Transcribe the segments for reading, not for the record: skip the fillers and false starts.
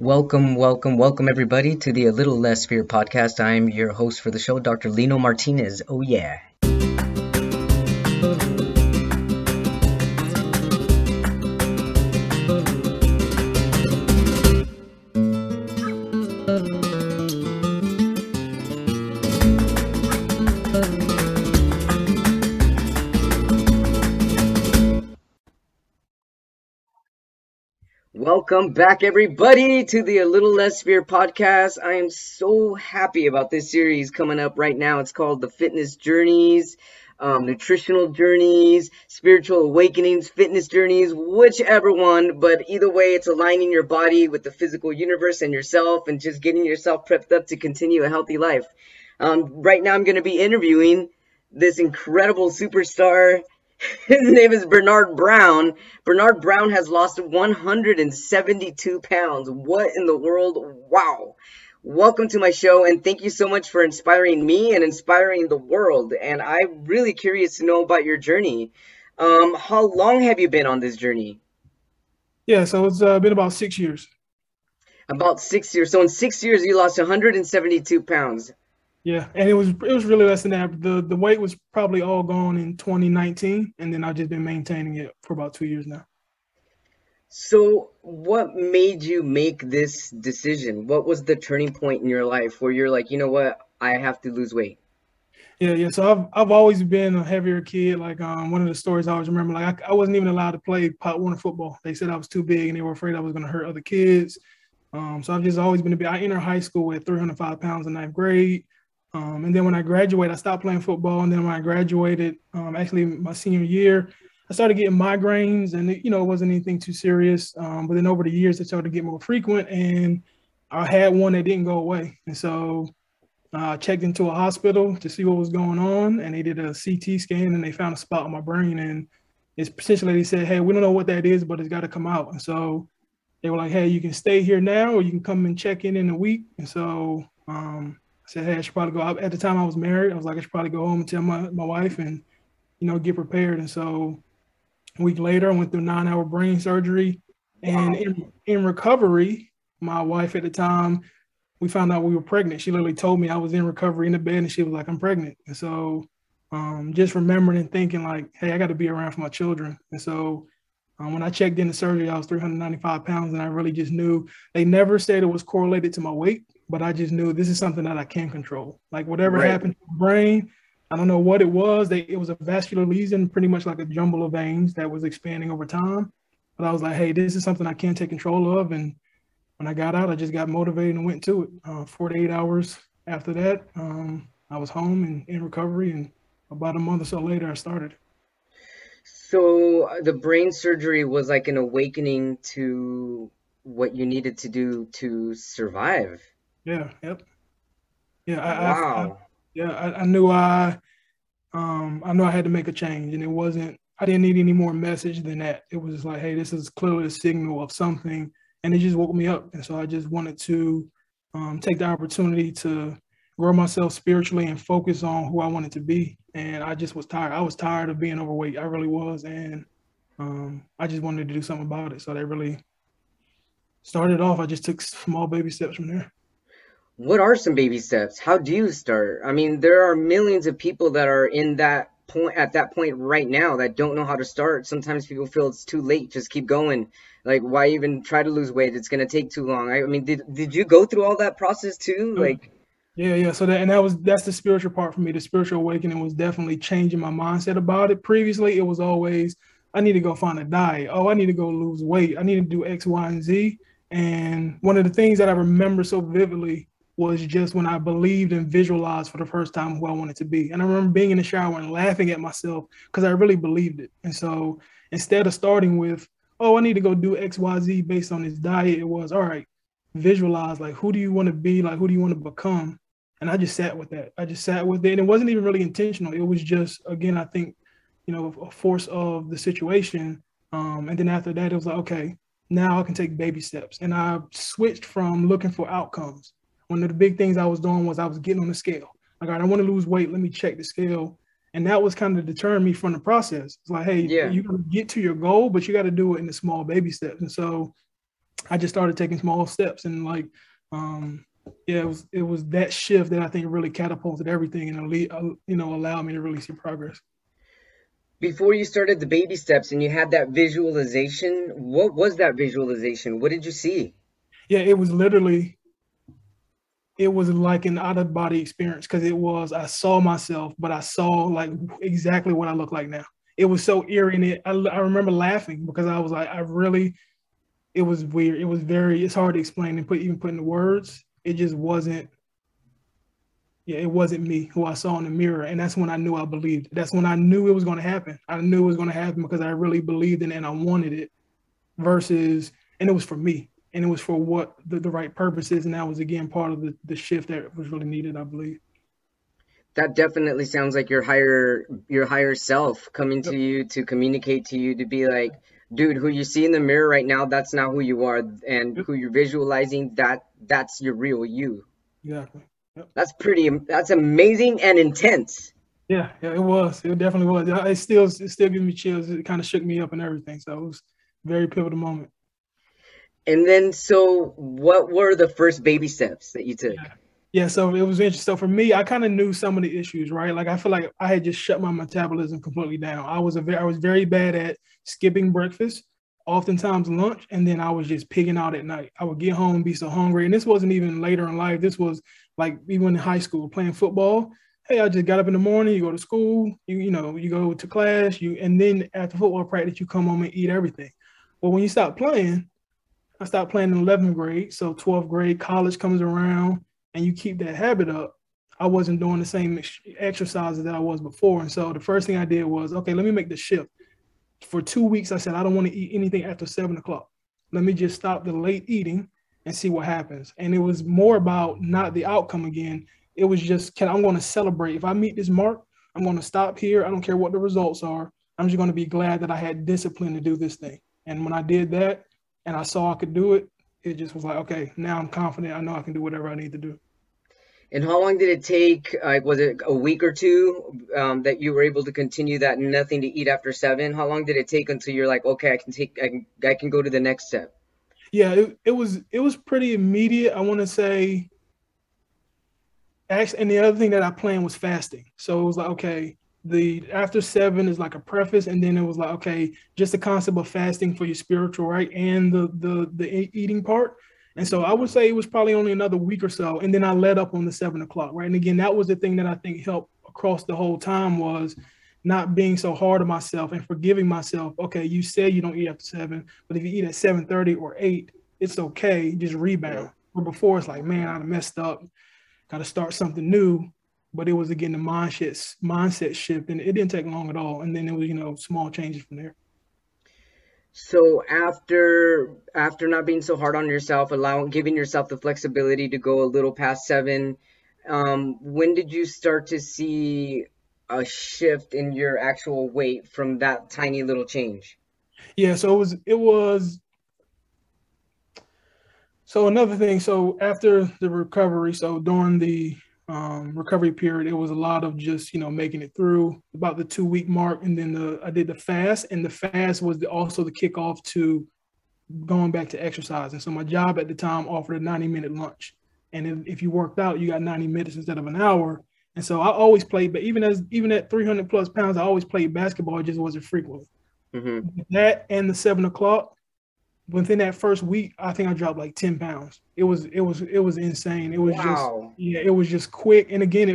Welcome, everybody, to the A Little Less Fear Podcast. I'm your host for the show, Dr. Lino Martinez. Oh, yeah. Welcome back, everybody, to the A Little Less Fear Podcast. I am so happy about this series coming up right now. It's called The Fitness Journeys, Nutritional Journeys, Spiritual Awakenings, Fitness Journeys, whichever one. But either way, it's aligning your body with the physical universe and yourself and just getting yourself prepped up to continue a healthy life. Right now, I'm going to be interviewing this incredible superstar. His name is Bernard Brown. Bernard Brown has lost 172 pounds. What in the world? Wow. Welcome to my show, and thank you so much for inspiring me and inspiring the world. And I'm really curious to know about your journey. How long have you been on this journey? Yeah, so it's been about 6 years. About 6 years. So in 6 years, you lost 172 pounds. Yeah, and it was really less than that. The weight was probably all gone in 2019, and then I've just been maintaining it for about 2 years now. So what made you make this decision? What was the turning point in your life where you're like, you know what, I have to lose weight? Yeah. So I've always been a heavier kid. Like one of the stories I always remember, like I wasn't even allowed to play Pop Warner football. They said I was too big, and they were afraid I was going to hurt other kids. So I've just always been a bit. I entered high school at 305 pounds in ninth grade. And then when I graduated, I stopped playing football. And then when I graduated, actually my senior year, I started getting migraines, and it wasn't anything too serious. But then over the years, it started to get more frequent, and I had one that didn't go away. And so I checked into a hospital to see what was going on, and they did a CT scan, and they found a spot on my brain. And it's potentially, they said, hey, we don't know what that is, but it's got to come out. And so they were like, hey, you can stay here now, or you can come and check in a week. And so, said, hey, I should probably go. At the time I was married, I was like, I should probably go home and tell my wife and, get prepared. And so a week later, I went through 9-hour brain surgery. And in recovery, my wife at the time, we found out we were pregnant. She literally told me I was in recovery in the bed, and she was like, I'm pregnant. And so just remembering and thinking like, hey, I got to be around for my children. And so when I checked into surgery, I was 395 pounds, and I really just knew. They never said it was correlated to my weight, but I just knew this is something that I can control. Like whatever happened to my brain, I don't know what it was. It was a vascular lesion, pretty much like a jumble of veins that was expanding over time. But I was like, hey, this is something I can take control of. And when I got out, I just got motivated and went to it. 48 hours after that, I was home and in recovery. And about a month or so later, I started. So the brain surgery was like an awakening to what you needed to do to survive. Yeah. Yep. Yeah. I knew I had to make a change, and I didn't need any more message than that. It was just like, hey, this is clearly a signal of something, and it just woke me up. And so I just wanted to take the opportunity to grow myself spiritually and focus on who I wanted to be. And I just was tired. I was tired of being overweight. I really was. And I just wanted to do something about it. So that really started off. I just took small baby steps from there. What are some baby steps? How do you start? I mean, there are millions of people that are at that point right now that don't know how to start. Sometimes people feel it's too late. Just keep going. Like, why even try to lose weight? It's going to take too long. I mean, did you go through all that process too? Like, yeah. So that's the spiritual part for me. The spiritual awakening was definitely changing my mindset about it. Previously, it was always, I need to go find a diet. Oh, I need to go lose weight. I need to do X, Y, and Z. And one of the things that I remember so vividly was just when I believed and visualized for the first time who I wanted to be. And I remember being in the shower and laughing at myself because I really believed it. And so instead of starting with, oh, I need to go do X, Y, Z based on this diet, it was, all right, visualize, like, who do you want to be? Like, who do you want to become? And I just sat with that. And it wasn't even really intentional. It was just, again, I think, a force of the situation. And then after that, it was like, okay, now I can take baby steps. And I switched from looking for outcomes. One of the big things I was doing was I was getting on the scale. Like, all right, I want to lose weight. Let me check the scale. And that was kind of deterring me from the process. It's like, hey, you're going to get to your goal, but you got to do it in the small baby steps. And so I just started taking small steps, and like, yeah, it was that shift that I think really catapulted everything and, you know, allowed me to really see progress. Before you started the baby steps and you had that visualization, what was that visualization? What did you see? Yeah, it was literally, it was like an out-of-body experience, because it was, I saw myself, but I saw like exactly what I look like now. It was so eerie, and I remember laughing because I was like, I really, it was weird. It was very, it's hard to explain and even put into words. It just wasn't, yeah, it wasn't me who I saw in the mirror. And that's when I knew I believed. That's when I knew it was going to happen. I knew it was going to happen because I really believed in it and I wanted it, versus, and it was for me. And it was for what the right purpose is. And that was, again, part of the shift that was really needed, I believe. That definitely sounds like your higher self coming to you to communicate to you, to be like, dude, who you see in the mirror right now, that's not who you are. And who you're visualizing, that's your real you. Exactly. Yep. That's amazing and intense. Yeah, yeah, it was. It definitely was. It still gives me chills. It kind of shook me up and everything. So it was a very pivotal moment. And then, so what were the first baby steps that you took? Yeah, so it was interesting. So for me, I kind of knew some of the issues, right? Like, I feel like I had just shut my metabolism completely down. I was very bad at skipping breakfast, oftentimes lunch, and then I was just pigging out at night. I would get home and be so hungry. And this wasn't even later in life. This was like even in high school, playing football. Hey, I just got up in the morning, you go to school, you know, you go to class, and then after football practice, you come home and eat everything. Well, when you stop playing, I stopped playing in 11th grade. So 12th grade, college comes around, and you keep that habit up. I wasn't doing the same exercises that I was before. And so the first thing I did was, okay, let me make the shift. For 2 weeks, I said, I don't want to eat anything after 7 o'clock. Let me just stop the late eating and see what happens. And it was more about not the outcome again. It was just, I'm going to celebrate. If I meet this mark, I'm going to stop here. I don't care what the results are. I'm just going to be glad that I had discipline to do this thing. And when I did that, and I saw I could do it, it just was like, okay, now I'm confident. I know I can do whatever I need to do. And how long did it take? Like, was it a week or two that you were able to continue that nothing to eat after 7? How long did it take until you're like, okay, I can go to the next step? Yeah, it was pretty immediate. I want to say. Actually, and the other thing that I planned was fasting. So it was like, okay, the after 7 is like a preface, and then it was like, okay, just the concept of fasting for your spiritual, right, and the eating part. And so I would say it was probably only another week or so, and then I led up on the 7 o'clock, right? And again, that was the thing that I think helped across the whole time, was not being so hard on myself and forgiving myself. Okay, you said you don't eat after 7, but if you eat at 7:30 or 8, it's okay, just rebound. Or before, it's like, man, I messed up, gotta start something new. But it was, again, the mindset shift, and it didn't take long at all. And then it was, you know, small changes from there. So after not being so hard on yourself, giving yourself the flexibility to go a little past 7, when did you start to see a shift in your actual weight from that tiny little change? Yeah, so it was. So another thing, so after the recovery, so during the recovery period, it was a lot of just, you know, making it through about the 2 week mark. And then I did the fast, and the fast was also the kickoff to going back to exercise. And so my job at the time offered a 90-minute lunch. And if you worked out, you got 90 minutes instead of an hour. And so I always played, but even at 300 plus pounds, I always played basketball. It just wasn't frequently. Mm-hmm. That and the 7 o'clock, within that first week, I think I dropped like 10 pounds. It was insane. It was wow. It was just quick. And again,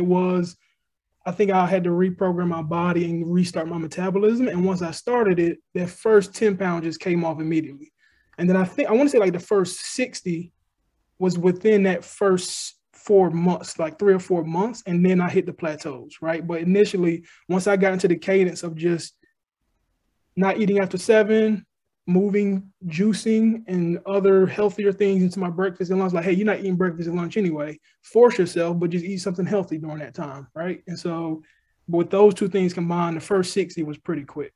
I think I had to reprogram my body and restart my metabolism. And once I started it, that first 10 pounds just came off immediately. And then I want to say like the first 60 was within that first 4 months, like 3 or 4 months. And then I hit the plateaus, right? But initially, once I got into the cadence of just not eating after 7, moving, juicing, and other healthier things into my breakfast and lunch. Like, hey, you're not eating breakfast and lunch anyway. Force yourself, but just eat something healthy during that time, right? And so with those two things combined, the first 60 was pretty quick.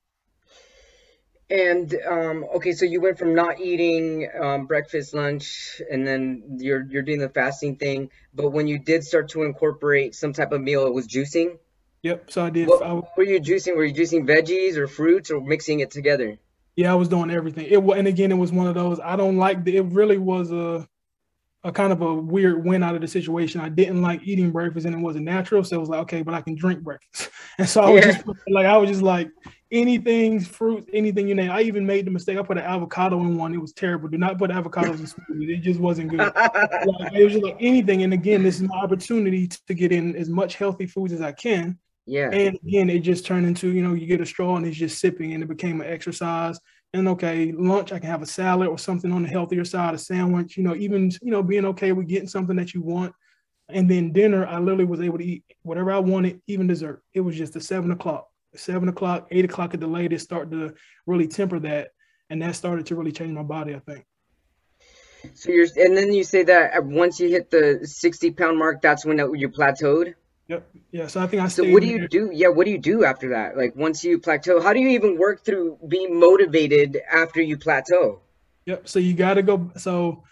And, okay, so you went from not eating breakfast, lunch, and then you're doing the fasting thing. But when you did start to incorporate some type of meal, it was juicing? Yep, so I did. What were you juicing? Were you juicing veggies or fruits, or mixing it together? Yeah, I was doing everything. And again, it was one of those, it really was a kind of a weird win out of the situation. I didn't like eating breakfast and it wasn't natural. So it was like, okay, but I can drink breakfast. And so I was just like anything, fruits, anything you name. I even made the mistake. I put an avocado in one. It was terrible. Do not put avocados in smoothies. It just wasn't good. It was just like anything. And again, this is my opportunity to get in as much healthy foods as I can. Yeah. And again, it just turned into, you know, you get a straw and it's just sipping, and it became an exercise. And okay, lunch, I can have a salad or something on the healthier side, a sandwich, you know, even, you know, being okay with getting something that you want. And then dinner, I literally was able to eat whatever I wanted, even dessert. It was just the 7 o'clock, 8 o'clock at the latest, start to really temper that. And that started to really change my body, I think. So you're, and then you say that once you hit the 60-pound mark, that's when you plateaued? Yep. Yeah. So I think I still. So what do you do? Yeah. What do you do after that? Like once you plateau, how do you even work through being motivated after you plateau? Yep. So you got to go. So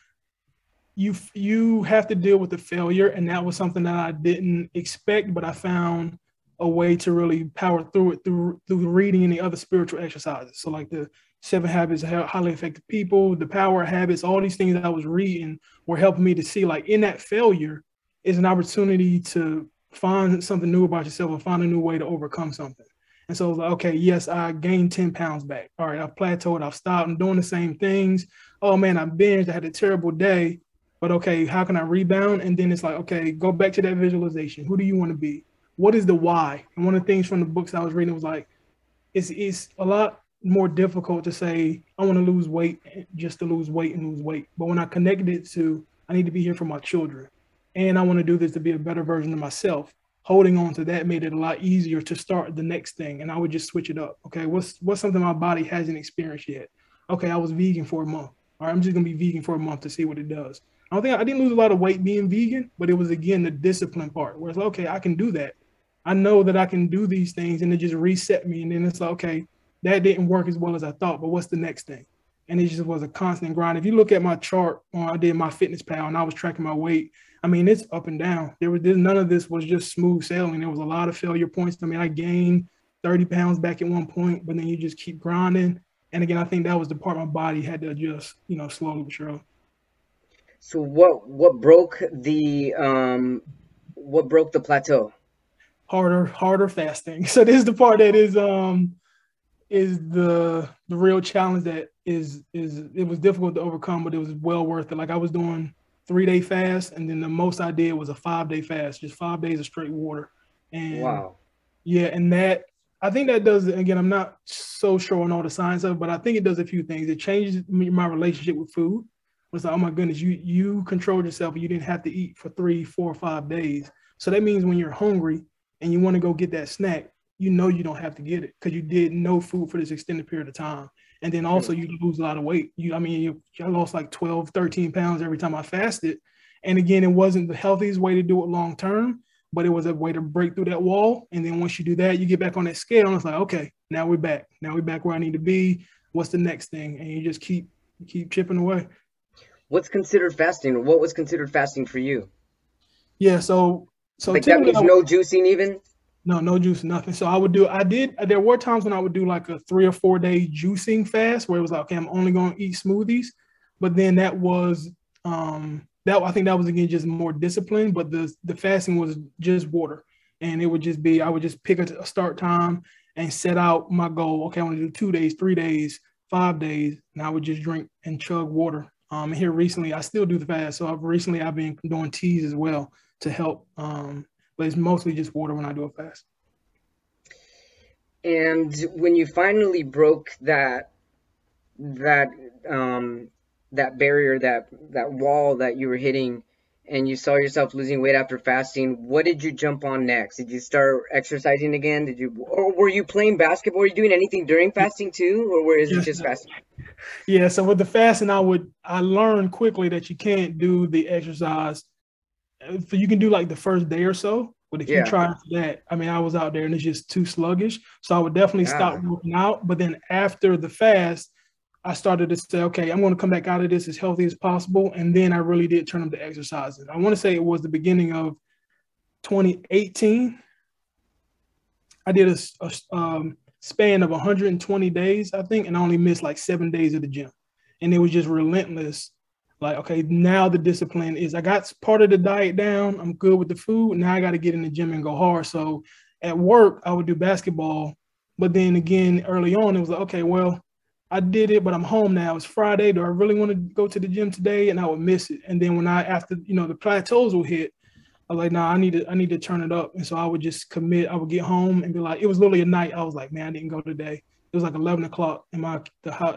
you have to deal with the failure. And that was something that I didn't expect, but I found a way to really power through it through reading and the other spiritual exercises. So like the 7 Habits of Highly Effective People, the Power of Habits, all these things that I was reading were helping me to see like in that failure is an opportunity to find something new about yourself or find a new way to overcome something. And so I was like, okay, yes, I gained 10 pounds back. All right, I've plateaued, I've stopped, I'm doing the same things. Oh man, I binged, I had a terrible day, but okay, how can I rebound? And then it's like, okay, go back to that visualization. Who do you want to be? What is the why? And one of the things from the books I was reading was like, it's a lot more difficult to say, I want to lose weight just to lose weight. But when I connected it to, I need to be here for my children. And I want to do this to be a better version of myself. Holding on to that made it a lot easier to start the next thing. And I would just switch it up. Okay, what's something my body hasn't experienced yet? Okay, I was vegan for a month. All right, I'm just going to be vegan for a month to see what it does. I didn't lose a lot of weight being vegan, but it was, again, the discipline part where it's like, okay, I can do that. I know that I can do these things, and it just reset me. And then it's like, okay, that didn't work as well as I thought, but what's the next thing? And it just was a constant grind. If you look at my chart, I did my fitness pal and I was tracking my weight. I mean, it's up and down. None of this was just smooth sailing. There was a lot of failure points. I mean, I gained 30 pounds back at one point, but then you just keep grinding. And again, I think that was the part my body had to adjust, you know, slowly but surely. So what broke the plateau? Harder fasting. So this is the part that is the real challenge that is it was difficult to overcome, but it was well worth it. Like I was doing 3-day fast, and then the most I did was a 5-day fast, just 5 days of straight water. And wow. Yeah, and that I think that does, again, I'm not so sure on all the science of it, but I think it does a few things. It changes my relationship with food. It was like, oh my goodness, you controlled yourself. You didn't have to eat for 3, 4, 5 days. So that means when you're hungry and you want to go get that snack, you know you don't have to get it because you did no food for this extended period of time. And then also you lose a lot of weight. I lost like 12, 13 pounds every time I fasted. And again, it wasn't the healthiest way to do it long-term, but it was a way to break through that wall. And then once you do that, you get back on that scale and it's like, okay, now we're back. Now we're back where I need to be. What's the next thing? And you just keep chipping away. What's considered fasting, or what was considered fasting for you? Yeah. So like that means no juicing even? No juice, nothing. So there were times when I would do like a 3 or 4 day juicing fast where it was like, okay, I'm only going to eat smoothies. But then that was, I think that was, again, just more discipline, but the fasting was just water. And it would just be, I would just pick a start time and set out my goal. Okay, I want to do 2 days, 3 days, 5 days. And I would just drink and chug water. And here recently, I still do the fast. So I've been doing teas as well to help, but it's mostly just water when I do it fast. And when you finally broke that barrier, that wall that you were hitting, and you saw yourself losing weight after fasting, what did you jump on next? Did you start exercising again? Or were you playing basketball? Were you doing anything during fasting too? Or is it just fasting? Yeah. So with the fasting, I learned quickly that you can't do the exercise. So you can do like the first day or so, but if you try that, I mean, I was out there and it's just too sluggish. So I would definitely stop working out. But then after the fast, I started to say, okay, I'm going to come back out of this as healthy as possible. And then I really did turn up the exercises. I want to say it was the beginning of 2018. I did a span of 120 days, I think, and I only missed like 7 days at the gym. And it was just relentless. Like, okay, now the discipline is I got part of the diet down. I'm good with the food. Now I got to get in the gym and go hard. So at work, I would do basketball. But then again, early on, it was like, okay, well, I did it, but I'm home now. It's Friday. Do I really want to go to the gym today? And I would miss it. And then when I, after, you know, the plateaus will hit, I was like, nah, I need to turn it up. And so I would just commit. I would get home and be like, it was literally a night. I was like, man, I didn't go today. It was like 11 o'clock in the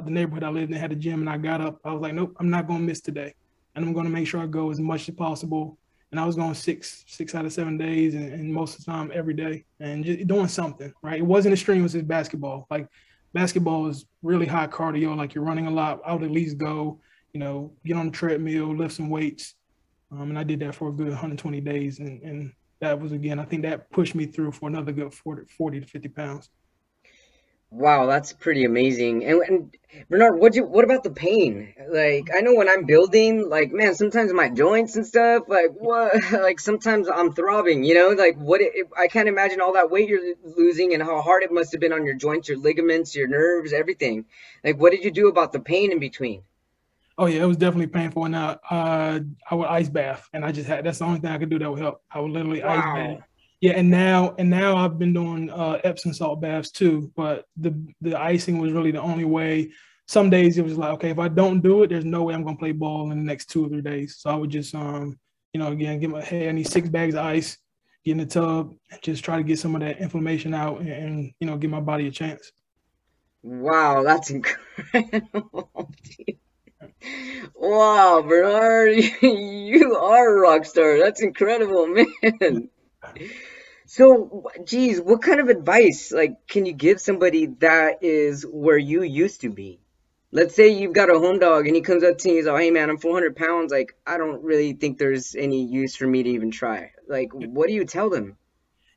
neighborhood I lived in had a gym, and I got up. I was like, nope, I'm not going to miss today. And I'm going to make sure I go as much as possible. And I was going six out of 7 days, and most of the time every day, and just doing something, right? It wasn't as strenuous as basketball. Like basketball is really high cardio. Like you're running a lot. I would at least go, you know, get on the treadmill, lift some weights. And I did that for a good 120 days. And that was, again, I think that pushed me through for another good 40 to 50 pounds. Wow, that's pretty amazing. And Bernard, what about the pain? Like, I know when I'm building, like, man, sometimes my joints and stuff, like, what? Like, sometimes I'm throbbing, you know? Like, I can't imagine all that weight you're losing and how hard it must have been on your joints, your ligaments, your nerves, everything. Like, what did you do about the pain in between? Oh, yeah, it was definitely painful. And I would ice bath, and I just had, that's the only thing I could do that would help. I would literally ice bath. Yeah, and now I've been doing Epsom salt baths too, but the icing was really the only way. Some days it was like, okay, if I don't do it, there's no way I'm gonna play ball in the next 2 or 3 days. So I would just, you know, again, get my head, I need 6 bags of ice, get in the tub, and just try to get some of that inflammation out, and you know, give my body a chance. Wow, that's incredible. Wow, Bernard, you are a rock star. That's incredible, man. So, geez, what kind of advice, like, can you give somebody that is where you used to be? Let's say you've got a home dog and he comes up to you and he's like, hey, man, I'm 400 pounds. Like, I don't really think there's any use for me to even try. Like, what do you tell them?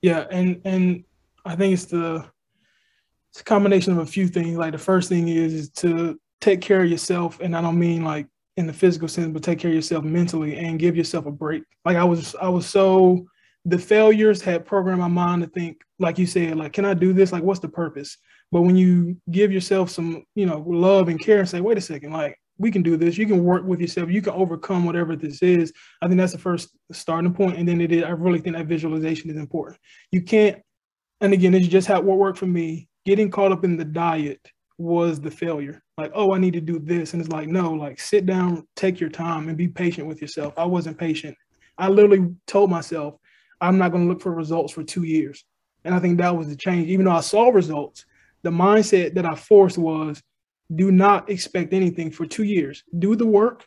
Yeah, and I think it's a combination of a few things. Like, the first thing is to take care of yourself. And I don't mean, like, in the physical sense, but take care of yourself mentally and give yourself a break. Like, I was so... The failures had programmed my mind to think, like you said, like, can I do this? Like, what's the purpose? But when you give yourself some, you know, love and care and say, wait a second, like, we can do this. You can work with yourself. You can overcome whatever this is. I think that's the first starting point. And then it is, I really think that visualization is important. You can't, and again, it's just what worked for me. Getting caught up in the diet was the failure. Like, oh, I need to do this. And it's like, no, like, sit down, take your time, and be patient with yourself. I wasn't patient. I literally told myself, I'm not going to look for results for 2 years. And I think that was the change. Even though I saw results, the mindset that I forced was do not expect anything for 2 years. Do the work,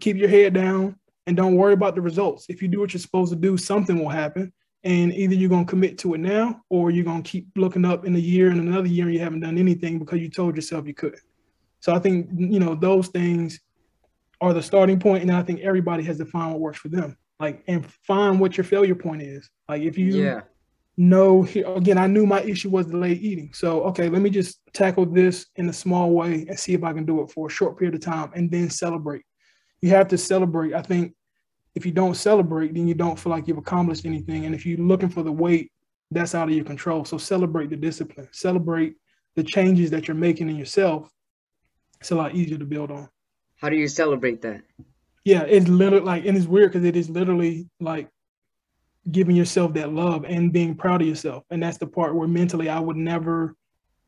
keep your head down, and don't worry about the results. If you do what you're supposed to do, something will happen. And either you're going to commit to it now, or you're going to keep looking up in a year and another year and you haven't done anything because you told yourself you couldn't. So I think, you know, those things are the starting point. And I think everybody has to find what works for them. Like, and find what your failure point is. Like, if you know, again, I knew my issue was delayed eating. So, okay, let me just tackle this in a small way and see if I can do it for a short period of time, and then celebrate. You have to celebrate. I think if you don't celebrate, then you don't feel like you've accomplished anything. And if you're looking for the weight, that's out of your control. So celebrate the discipline, celebrate the changes that you're making in yourself. It's a lot easier to build on. How do you celebrate that? Yeah, it's literally like, and it's weird because it is literally like giving yourself that love and being proud of yourself. And that's the part where mentally I would never,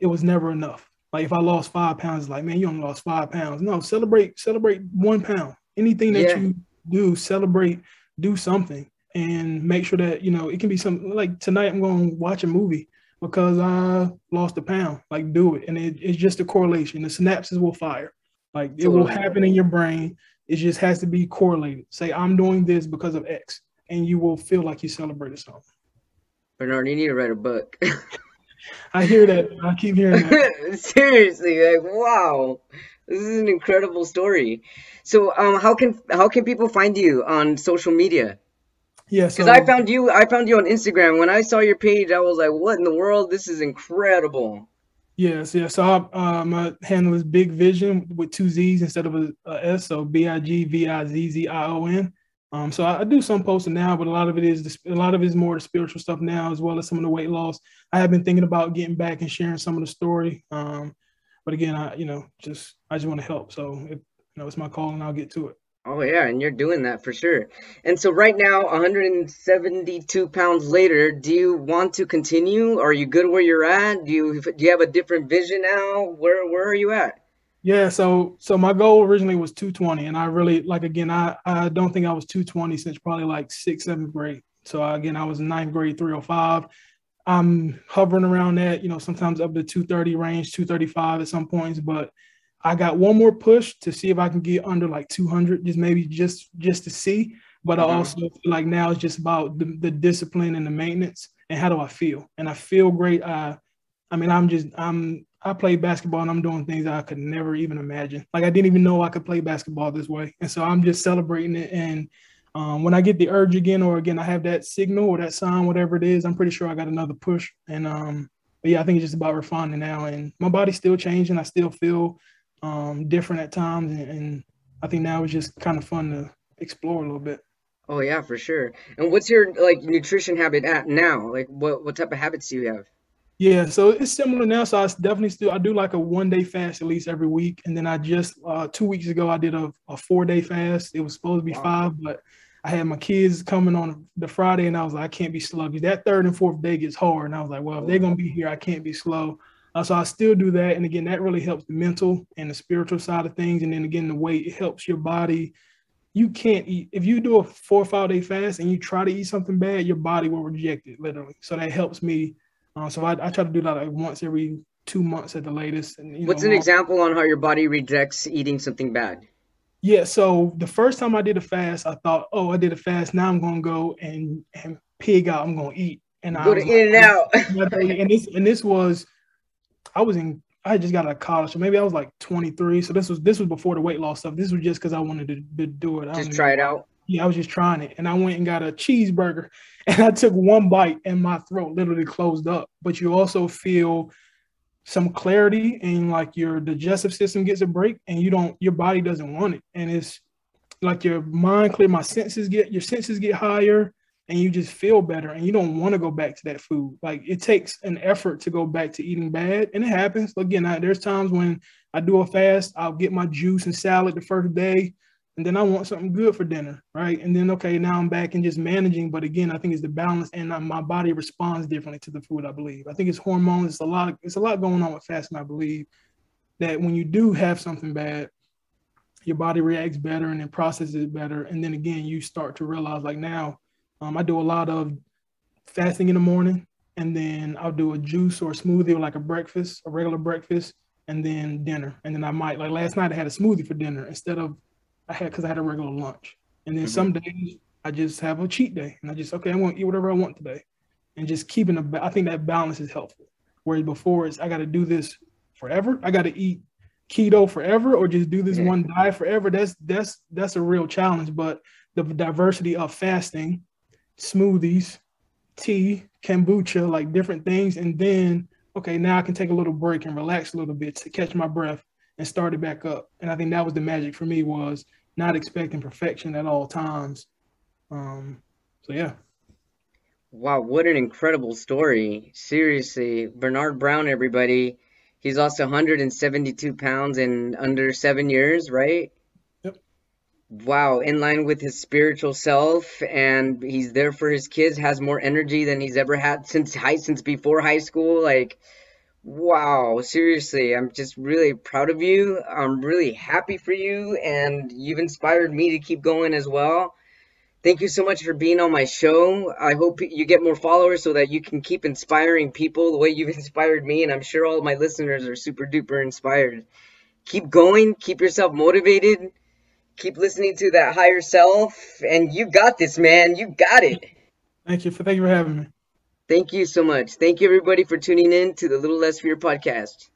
it was never enough. Like, if I lost 5 pounds, like, man, you only lost 5 pounds. No, celebrate 1 pound. Anything that you do, celebrate, do something, and make sure that, you know, it can be something like tonight I'm going to watch a movie because I lost a pound. Like, do it. And it's just a correlation. The synapses will fire. Like, it will happen in your brain. It just has to be correlated. Say, I'm doing this because of X, and you will feel like you celebrated something. Bernard, you need to write a book. I hear that. I keep hearing that. Seriously, like, wow, this is an incredible story. So, how can people find you on social media? Yes, yeah, because I found you on Instagram. When I saw your page, I was like, what in the world? This is incredible. Yes, yes. So my handle is Big Vision with 2 Z's instead of a S. So BIGVIZZION. So I do some posting now, but a lot of it is more the spiritual stuff now, as well as some of the weight loss. I have been thinking about getting back and sharing some of the story. But again, I just want to help. So it's my call and I'll get to it. Oh yeah. And you're doing that for sure. And so right now, 172 pounds later, do you want to continue? Are you good where you're at? Do you have a different vision now? Where are you at? Yeah. So my goal originally was 220. And I really, I don't think I was 220 since probably like 6th, 7th grade. So again, I was in 9th grade, 305. I'm hovering around that, sometimes up to 230 range, 235 at some points, but I got one more push to see if I can get under like 200, just to see. But I also feel like now it's just about the discipline and the maintenance and how do I feel? And I feel great. I play basketball and I'm doing things I could never even imagine. Like I didn't even know I could play basketball this way. And so I'm just celebrating it. And when I get the urge again, I have that signal or that sign, whatever it is, I'm pretty sure I got another push. And but yeah, I think it's just about refining now. And my body's still changing. I still feel different at times, and I think now it's just kind of fun to explore a little bit. Oh yeah, for sure. And what's your nutrition habit at now? What type of habits do you have? Yeah, so it's similar now. So I definitely do like a 1-day fast at least every week, and then I just 2 weeks ago I did a 4-day fast. It was supposed to be 5, but I had my kids coming on the Friday, and I was like, I can't be sluggish. That 3rd and 4th day gets hard, and I was like, well, if they're gonna be here, I can't be slow. So I still do that. And again, that really helps the mental and the spiritual side of things. And then again, the weight, it helps your body. You can't eat. If you do a 4 or 5 day fast and you try to eat something bad, your body will reject it literally. So that helps me. So I try to do that like once every 2 months at the latest. And, what's an example on how your body rejects eating something bad? Yeah. So the first time I did a fast, I thought, oh, I did a fast. Now I'm going to go and pig out. I'm going to eat. And I go to In-N-Out. I just got out of college, so maybe I was like 23. So this was before the weight loss stuff. This was just because I wanted to do it. Just try it out. Yeah, I was just trying it, and I went and got a cheeseburger, and I took one bite, and my throat literally closed up. But you also feel some clarity, and like your digestive system gets a break, and your body doesn't want it, and it's like your mind clear. Your senses get higher. And you just feel better, and you don't want to go back to that food. Like it takes an effort to go back to eating bad, and it happens. Again, there's times when I do a fast, I'll get my juice and salad the first day, and then I want something good for dinner, right? And then, okay, now I'm back and just managing. But again, I think it's the balance, and my body responds differently to the food, I believe. I think it's hormones. It's a lot going on with fasting, I believe, that when you do have something bad, your body reacts better and then processes it better. And then again, you start to realize like now, I do a lot of fasting in the morning, and then I'll do a juice or a smoothie or like a regular breakfast, and then dinner. And then I might, like last night I had a smoothie for dinner because I had a regular lunch. And then some days I just have a cheat day, and okay, I'm going to eat whatever I want today. And just I think that balance is helpful. Whereas before I got to do this forever. I got to eat keto forever or just do this one diet forever. That's a real challenge, but the diversity of fasting, smoothies, tea, kombucha, like different things. And then, okay, now I can take a little break and relax a little bit to catch my breath and start it back up. And I think that was the magic for me, was not expecting perfection at all times. So yeah. Wow. What an incredible story. Seriously, Bernard Brown, everybody. He's lost 172 pounds in under 7 years, right? Wow, in line with his spiritual self, and he's there for his kids, has more energy than he's ever had since before high school. Like, wow, seriously, I'm just really proud of you. I'm really happy for you, and you've inspired me to keep going as well. Thank you so much for being on my show. I hope you get more followers so that you can keep inspiring people the way you've inspired me, and I'm sure all of my listeners are super duper inspired. Keep going, keep yourself motivated. Keep listening to that higher self, and you got this, man. You got it. Thank you for having me. Thank you so much. Thank you, everybody, for tuning in to the Little Less Fear podcast.